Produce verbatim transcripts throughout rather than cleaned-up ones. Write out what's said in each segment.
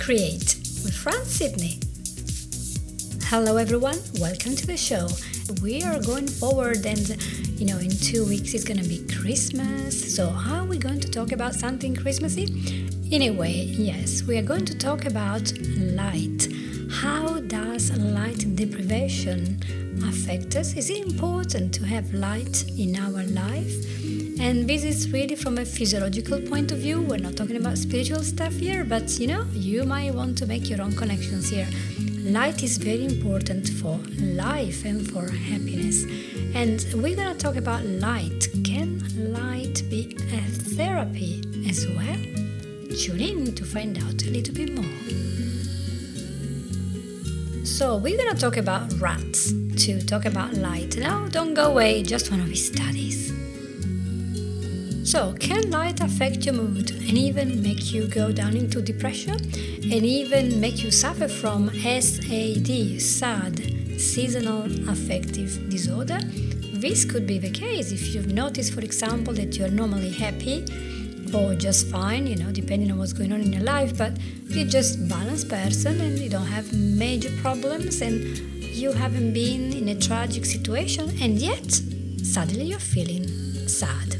Create with Fran Sydney. Hello everyone, welcome to the show. We are going forward and, you know, in two weeks it's going to be Christmas. So are we going to talk about something Christmassy? Anyway, yes, we are going to talk about light. How does light deprivation affect us? Is it important to have light in our life? And this is really from a physiological point of view. We're not talking about spiritual stuff here, but you know, you might want to make your own connections here. Light is very important for life and for happiness. And we're going to talk about light. Can light be a therapy as well? Tune in to find out a little bit more. So we're going to talk about rats to talk about light. Now, don't go away, just one of his studies. So, can light affect your mood and even make you go down into depression and even make you suffer from S A D, S A D, seasonal affective disorder? This could be the case if you've noticed, for example, that you're normally happy or just fine, you know, depending on what's going on in your life, but you're just a balanced person and you don't have major problems and you haven't been in a tragic situation, and yet suddenly you're feeling sad.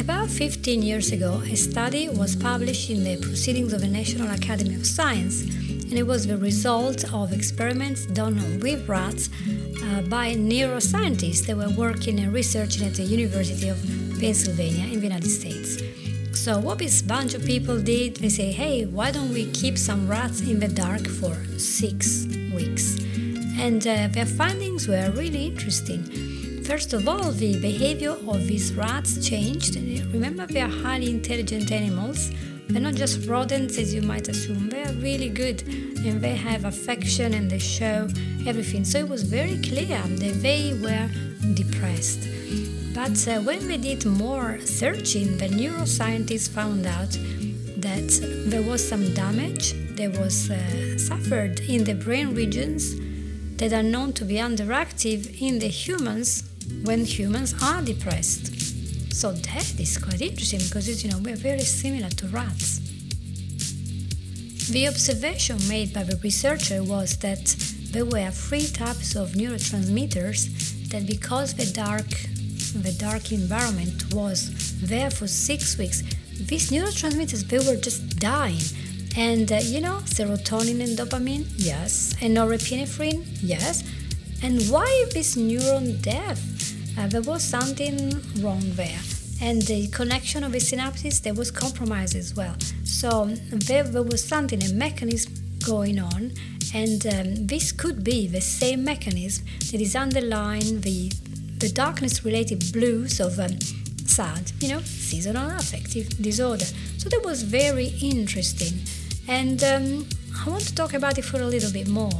About fifteen years ago, a study was published in the Proceedings of the National Academy of Science, and it was the result of experiments done with rats uh, by neuroscientists that were working and researching at the University of Pennsylvania in the United States. So what this bunch of people did, they say, hey, why don't we keep some rats in the dark for six weeks? And uh, their findings were really interesting. First of all, the behavior of these rats changed. Remember, they are highly intelligent animals. They're not just rodents, as you might assume. They are really good, and they have affection, and they show everything. So it was very clear that they were depressed. But uh, when we did more searching, the neuroscientists found out that there was some damage that was uh, suffered in the brain regions that are known to be underactive in the humans when humans are depressed. So that is quite interesting because it's, you know, we're very similar to rats. The observation made by the researcher was that there were three types of neurotransmitters that, because the dark, the dark environment was there for six weeks, these neurotransmitters, they were just dying. And, uh, you know, serotonin and dopamine, yes. And norepinephrine, yes. And why this neuron death? Uh, there was something wrong there. And the connection of the synapses, there was compromised as well. So there, there was something, a mechanism going on. And um, this could be the same mechanism that is underlying the, the darkness-related blues of um, S A D, you know, seasonal affective disorder. So that was very interesting. And um, I want to talk about it for a little bit more.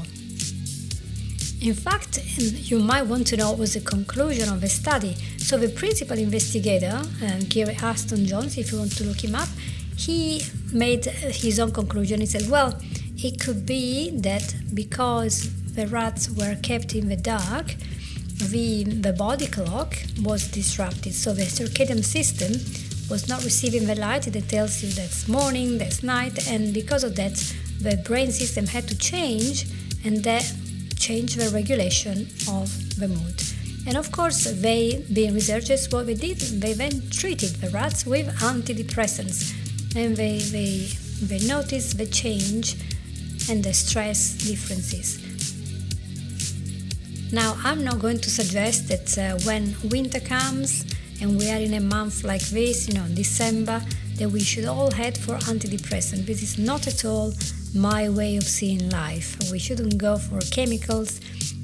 In fact, you might want to know what was the conclusion of the study. So the principal investigator, um, Gary Aston Jones, if you want to look him up, he made his own conclusion. He said, well, it could be that because the rats were kept in the dark, the, the body clock was disrupted. So the circadian system was not receiving the light that tells you that's morning, that's night, and because of that, the brain system had to change, and that changed the regulation of the mood. And of course, they, being researchers, what they did, they then treated the rats with antidepressants, and they, they, they noticed the change and the stress differences. Now, I'm not going to suggest that uh, when winter comes, and we are in a month like this, you know, December, that we should all head for antidepressants. This is not at all my way of seeing life. We shouldn't go for chemicals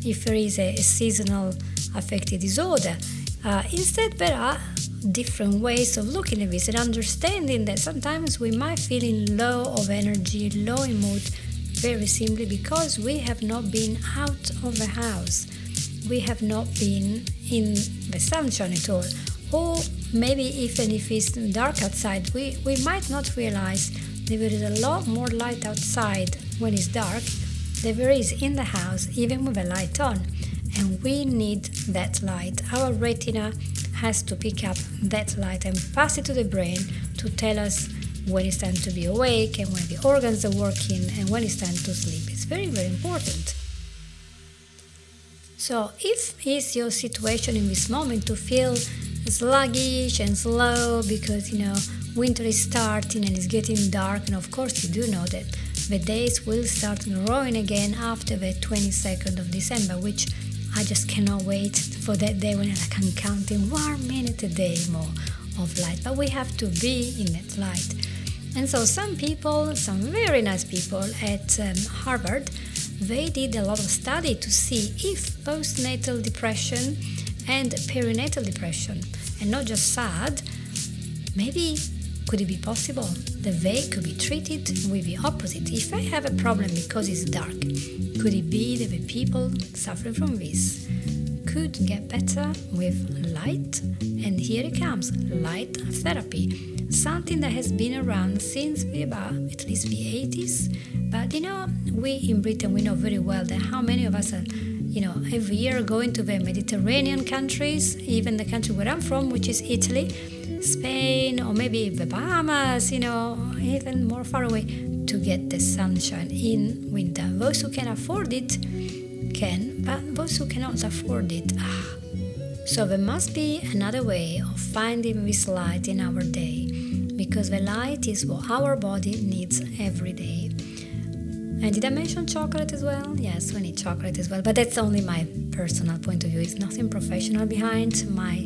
if there is a, a seasonal affective disorder. Uh, instead, there are different ways of looking at this and understanding that sometimes we might feel in low of energy, low in mood, very simply because we have not been out of the house. We have not been in the sunshine at all. Or maybe even if it's dark outside, we, we might not realize that there is a lot more light outside when it's dark than there is in the house, even with the light on. And we need that light. Our retina has to pick up that light and pass it to the brain to tell us when it's time to be awake and when the organs are working and when it's time to sleep. It's very, very important. So if it's your situation in this moment to feel sluggish and slow because, you know, winter is starting and it's getting dark, and of course you do know that the days will start growing again after the twenty-second of December, which I just cannot wait for that day when I can count in one minute a day more of light. But we have to be in that light. And so some people, some very nice people at um, Harvard, they did a lot of study to see if postnatal depression and perinatal depression, and not just S A D, maybe could it be possible that they could be treated with the opposite? If I have a problem because it's dark, could it be that the people suffering from this could get better with light? And here it comes, light therapy, something that has been around since the about at least the eighties. But you know, we in Britain, we know very well that how many of us are, you know, every year going to the Mediterranean countries, even the country where I'm from, which is Italy, Spain, or maybe the Bahamas, you know, even more far away, to get the sunshine in winter. Those who can afford it can, but those who cannot afford it, ah. So there must be another way of finding this light in our day, because the light is what our body needs every day. And did I mention chocolate as well? Yes, we need chocolate as well, but that's only my personal point of view. It's nothing professional behind my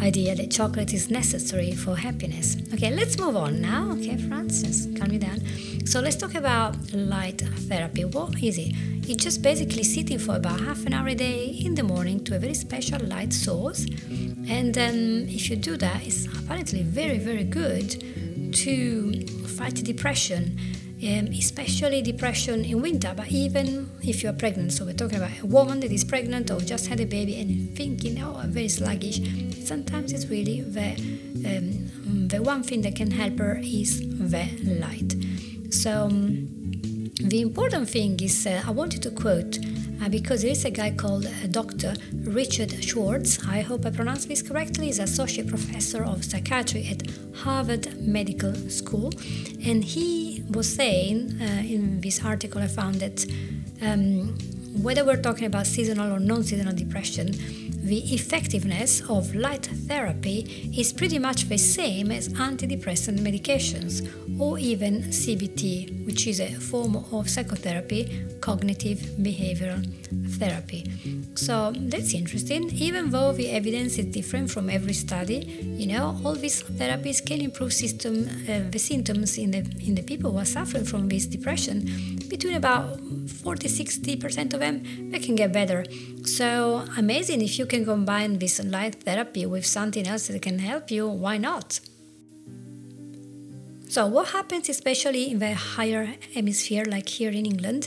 idea that chocolate is necessary for happiness. Okay, let's move on now. Okay, Francis, calm me down. So let's talk about light therapy. What is it? It's just basically sitting for about half an hour a day in the morning to a very special light source. And then um, if you do that, it's apparently very, very good to fight depression, um, especially depression in winter, but even if you are pregnant. So we're talking about a woman that is pregnant or just had a baby and thinking, oh, I'm very sluggish. Sometimes it's really the, um, the one thing that can help her is the light. So um, the important thing is, uh, I wanted to quote, uh, because there is a guy called uh, Doctor Richard Schwartz, I hope I pronounced this correctly, he's associate professor of psychiatry at Harvard Medical School, and he was saying, uh, in this article I found, that um, whether we're talking about seasonal or non-seasonal depression, the effectiveness of light therapy is pretty much the same as antidepressant medications or even C B T, which is a form of psychotherapy, cognitive behavioral therapy. So that's interesting. Even though the evidence is different from every study, you know, all these therapies can improve system, uh, the symptoms in the, in the people who are suffering from this depression. Between about forty to sixty percent of them, they can get better. So amazing if you can combine this light therapy with something else that can help you, why not? So what happens, especially in the higher hemisphere, like here in England,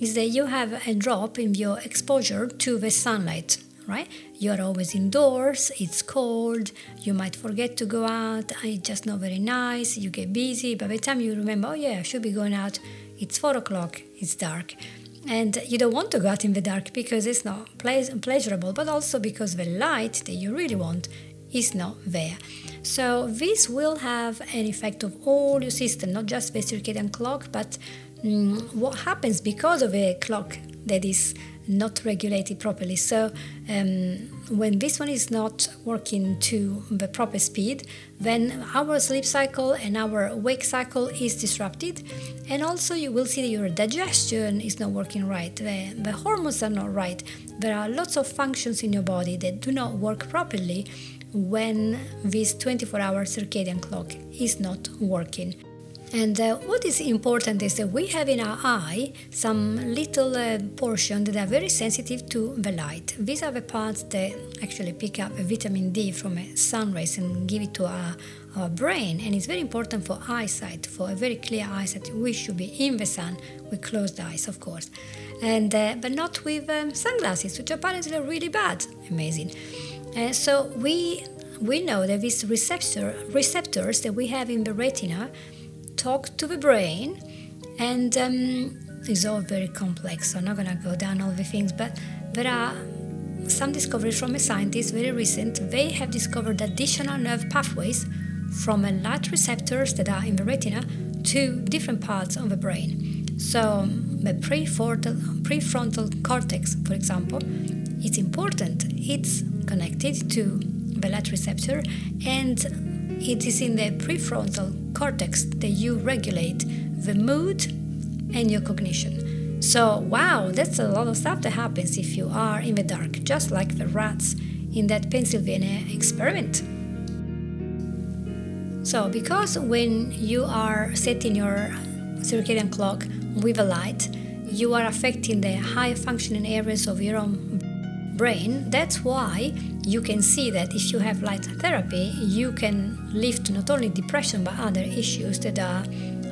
is that you have a drop in your exposure to the sunlight, right? You're always indoors, it's cold, you might forget to go out, it's just not very nice, you get busy, by the time you remember, oh yeah, I should be going out, it's four o'clock, it's dark. And you don't want to go out in the dark because it's not pleasurable, but also because the light that you really want is not there. So this will have an effect of all your system, not just the circadian clock, but um, what happens because of a clock that is not regulated properly. So um, when this one is not working to the proper speed, then our sleep cycle and our wake cycle is disrupted, and also you will see that your digestion is not working right, the, the hormones are not right. There are lots of functions in your body that do not work properly when this twenty-four hour circadian clock is not working. And uh, what is important is that we have in our eye some little uh, portion that are very sensitive to the light. These are the parts that actually pick up vitamin D from a sun rays and give it to our, our brain. And it's very important for eyesight, for a very clear eyesight. We should be in the sun with closed eyes, of course, and uh, but not with um, sunglasses, which apparently are really bad. Amazing. Uh, so we we know that these receptor, receptors that we have in the retina talk to the brain, and um, it's all very complex, so I'm not going to go down all the things, but there are some discoveries from a scientist very recent. They have discovered additional nerve pathways from light receptors that are in the retina to different parts of the brain. So the prefrontal, prefrontal cortex, for example, it's important. It's connected to the light receptor, and it is in the prefrontal cortex that you regulate the mood and your cognition. So, wow, that's a lot of stuff that happens if you are in the dark, just like the rats in that Pennsylvania experiment. So, because when you are setting your circadian clock with a light, you are affecting the high functioning areas of your own brain. That's why you can see that if you have light therapy, you can lift not only depression but other issues that are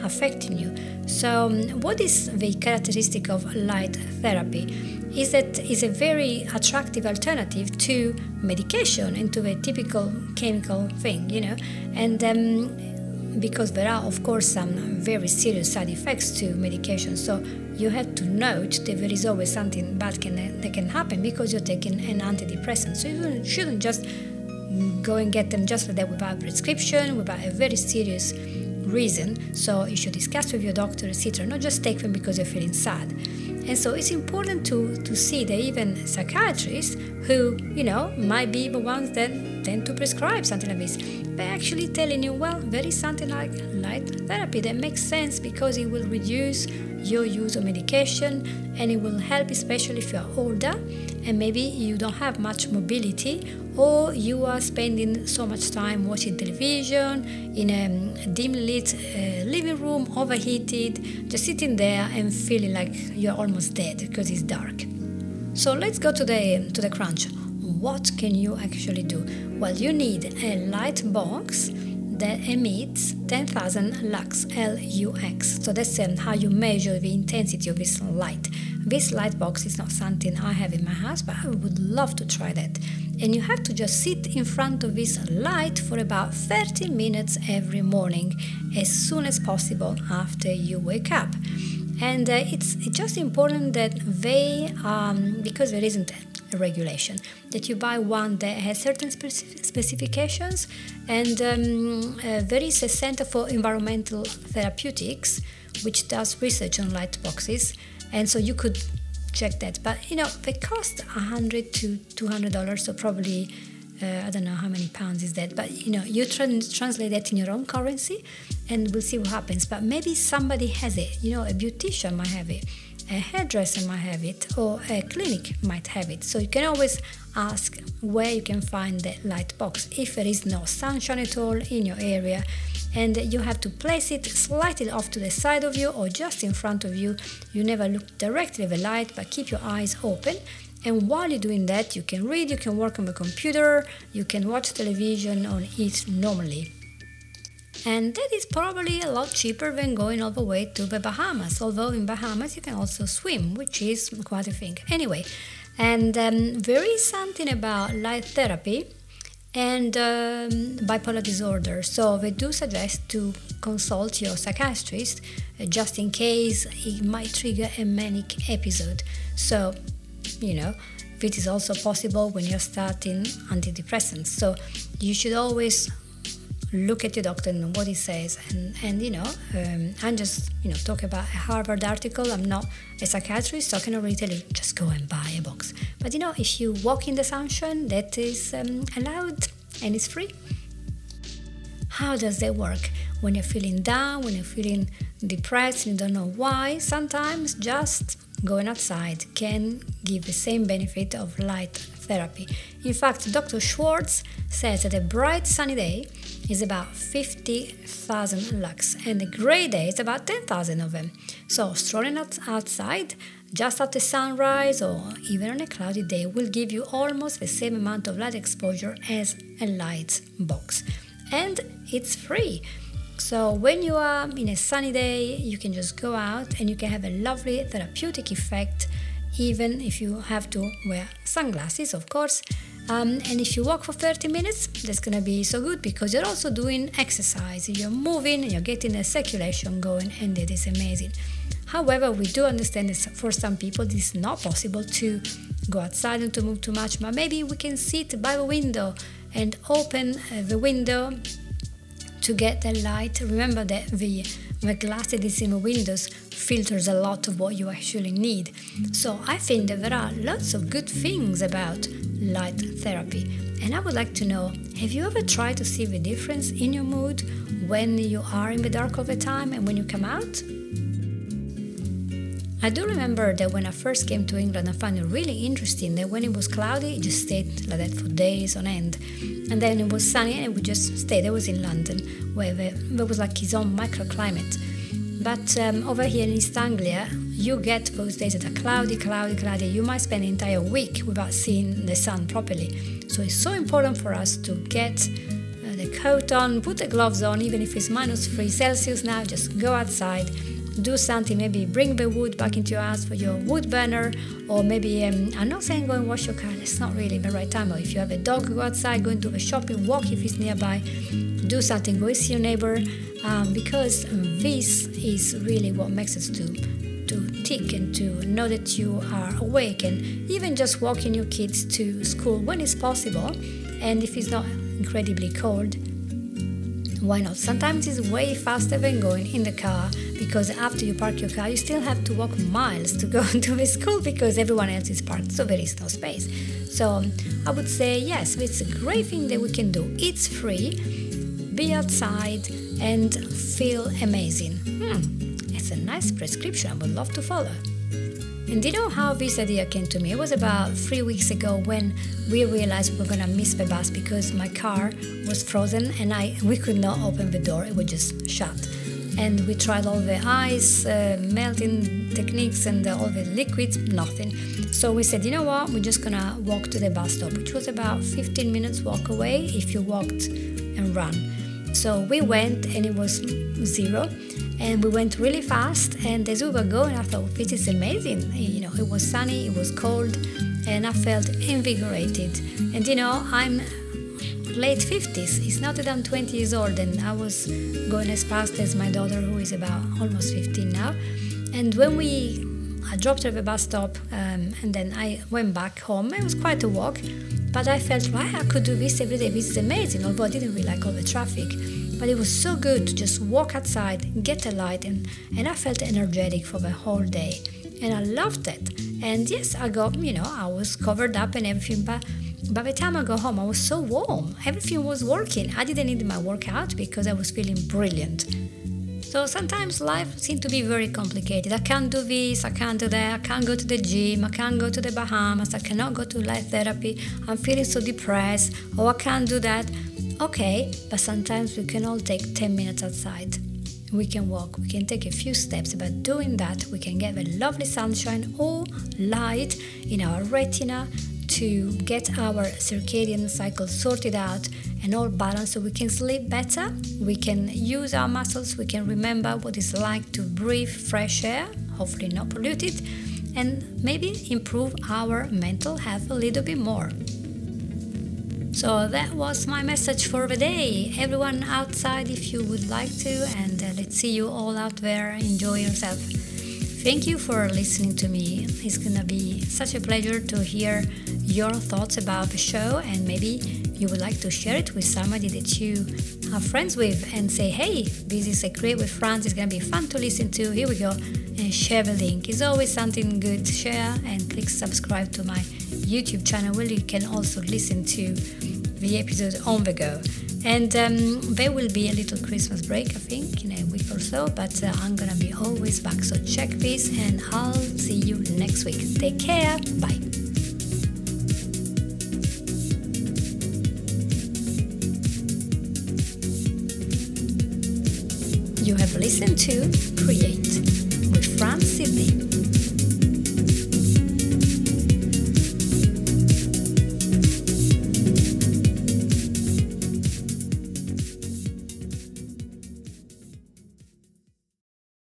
affecting you. So, what is the characteristic of light therapy? Is that it's a very attractive alternative to medication and to the typical chemical thing, you know, and um, because there are, of course, some very serious side effects to medication. So you have to note that there is always something bad can, that can happen because you're taking an antidepressant. So you shouldn't just go and get them just like that without a prescription, without a very serious reason. So you should discuss with your doctor, et cetera. Not just take them because you're feeling sad. And so it's important to, to see that even psychiatrists who, you know, might be the ones that tend to prescribe something like this, they're actually telling you, well, there is something like light therapy that makes sense because it will reduce your use of medication and it will help, especially if you are older and maybe you don't have much mobility or you are spending so much time watching television in a dimly lit uh, living room, overheated, just sitting there and feeling like you're almost dead because it's dark. So let's go to the to the crunch. What can you actually do? Well, you need a light box that emits ten thousand lux, L U X. So that's um, how you measure the intensity of this light. This light box is not something I have in my house, but I would love to try that. And you have to just sit in front of this light for about thirty minutes every morning, as soon as possible after you wake up. And uh, it's, it's just important that they, um, because there isn't a regulation, that you buy one that has certain spec- specifications. And um, uh, there is a Center for Environmental Therapeutics, which does research on light boxes. And so you could check that. But, you know, they cost one hundred to two hundred dollars, so probably, uh, I don't know how many pounds is that. But, you know, you trans- translate that in your own currency and we'll see what happens. But maybe somebody has it. You know, a beautician might have it. A hairdresser might have it, or a clinic might have it. So you can always ask where you can find the light box if there is no sunshine at all in your area. And you have to place it slightly off to the side of you or just in front of you. You never look directly at the light, but keep your eyes open. And while you're doing that, you can read, you can work on the computer, you can watch television or eat normally. And that is probably a lot cheaper than going all the way to the Bahamas, although in Bahamas you can also swim, which is quite a thing. Anyway, and um, there is something about light therapy and um, bipolar disorder. So they do suggest to consult your psychiatrist uh, just in case it might trigger a manic episode. So, you know, it is also possible when you're starting antidepressants. So you should always look at your doctor and what he says, and and you know, um, I'm just you know talking about a Harvard article. I'm not a psychiatrist, so I cannot really tell you just go and buy a box. But you know, if you walk in the sunshine, that is um, allowed and it's free. How does that work? When you're feeling down, when you're feeling depressed, and you don't know why. Sometimes just going outside can give the same benefit of light therapy. In fact, Doctor Schwartz says that a bright sunny day is about fifty thousand lux and a grey day is about ten thousand of them. So strolling outside just after sunrise or even on a cloudy day will give you almost the same amount of light exposure as a light box. And it's free. So when you are in a sunny day, you can just go out and you can have a lovely therapeutic effect, even if you have to wear sunglasses, of course. Um, and if you walk for thirty minutes, that's going to be so good because you're also doing exercise. You're moving and you're getting the circulation going, and that is amazing. However, we do understand that for some people it is not possible to go outside and to move too much, but maybe we can sit by the window and open uh, the window to get the light. Remember that the, the glass that is in the windows filters a lot of what you actually need. So I think that there are lots of good things about light therapy. And I would like to know, have you ever tried to see the difference in your mood when you are in the dark all the time and when you come out? I do remember that when I first came to England, I found it really interesting that when it was cloudy, it just stayed like that for days on end. And then it was sunny and it would just stay. That was in London, where there was like its own microclimate. But um, over here in East Anglia, you get those days that are cloudy, cloudy, cloudy. You might spend an entire week without seeing the sun properly. So it's so important for us to get uh, the coat on, put the gloves on, even if it's minus three Celsius now, just go outside. Do something, maybe bring the wood back into your house for your wood burner, or maybe, um, I'm not saying go and wash your car, it's not really the right time, or if you have a dog, go outside, go into the shopping, walk if it's nearby, do something, go see your neighbor, um, because this is really what makes us do, to tick and to know that you are awake, and even just walking your kids to school when it's possible, and if it's not incredibly cold, why not? Sometimes it's way faster than going in the car, because after you park your car, you still have to walk miles to go to the school because everyone else is parked, so there is no space. So I would say, yes, it's a great thing that we can do. It's free, be outside and feel amazing. Hmm, it's a nice prescription I would love to follow. And do you know how this idea came to me? It was about three weeks ago when we realized we were going to miss the bus because my car was frozen and I we could not open the door. It was just shut. And we tried all the ice, uh, melting techniques and all the liquids, nothing. So we said, you know what, we're just going to walk to the bus stop, which was about fifteen minutes walk away if you walked and run. So we went and it was zero. And we went really fast, and as we were going, I thought, this is amazing. You know, it was sunny, it was cold, and I felt invigorated. And you know, I'm late fifties. It's not that I'm twenty years old, and I was going as fast as my daughter, who is about almost fifteen now. And when we, I dropped her at the bus stop, um, and then I went back home. It was quite a walk, but I felt, wow, I could do this every day. This is amazing, although I didn't really like all the traffic. But it was so good to just walk outside, get a light, and, and I felt energetic for the whole day. And I loved it. And yes, I got, you know, I was covered up and everything, but by the time I got home, I was so warm. Everything was working. I didn't need my workout because I was feeling brilliant. So sometimes life seems to be very complicated. I can't do this, I can't do that, I can't go to the gym, I can't go to the Bahamas, I cannot go to light therapy, I'm feeling so depressed, oh, I can't do that. Okay, but sometimes we can all take ten minutes outside. We can walk, we can take a few steps, but doing that we can get a lovely sunshine or light in our retina to get our circadian cycle sorted out and all balanced so we can sleep better, we can use our muscles, we can remember what it's like to breathe fresh air, hopefully not polluted, and maybe improve our mental health a little bit more. So that was my message for the day. Everyone outside if you would like to, and uh, let's see you all out there. Enjoy yourself. Thank you for listening to me. It's gonna be such a pleasure to hear your thoughts about the show, and maybe you would like to share it with somebody that you are friends with and say, hey, this is a Create with Fran. It's gonna be fun to listen to. Here we go. And share the link. It's always something good. Share and click subscribe to my YouTube channel where you can also listen to the episode on the go. And um, there will be a little Christmas break, I think, in a week or so, but uh, I'm gonna be always back. So check this and I'll see you next week. Take care. Bye. You have listened to Create with Fran Sydney.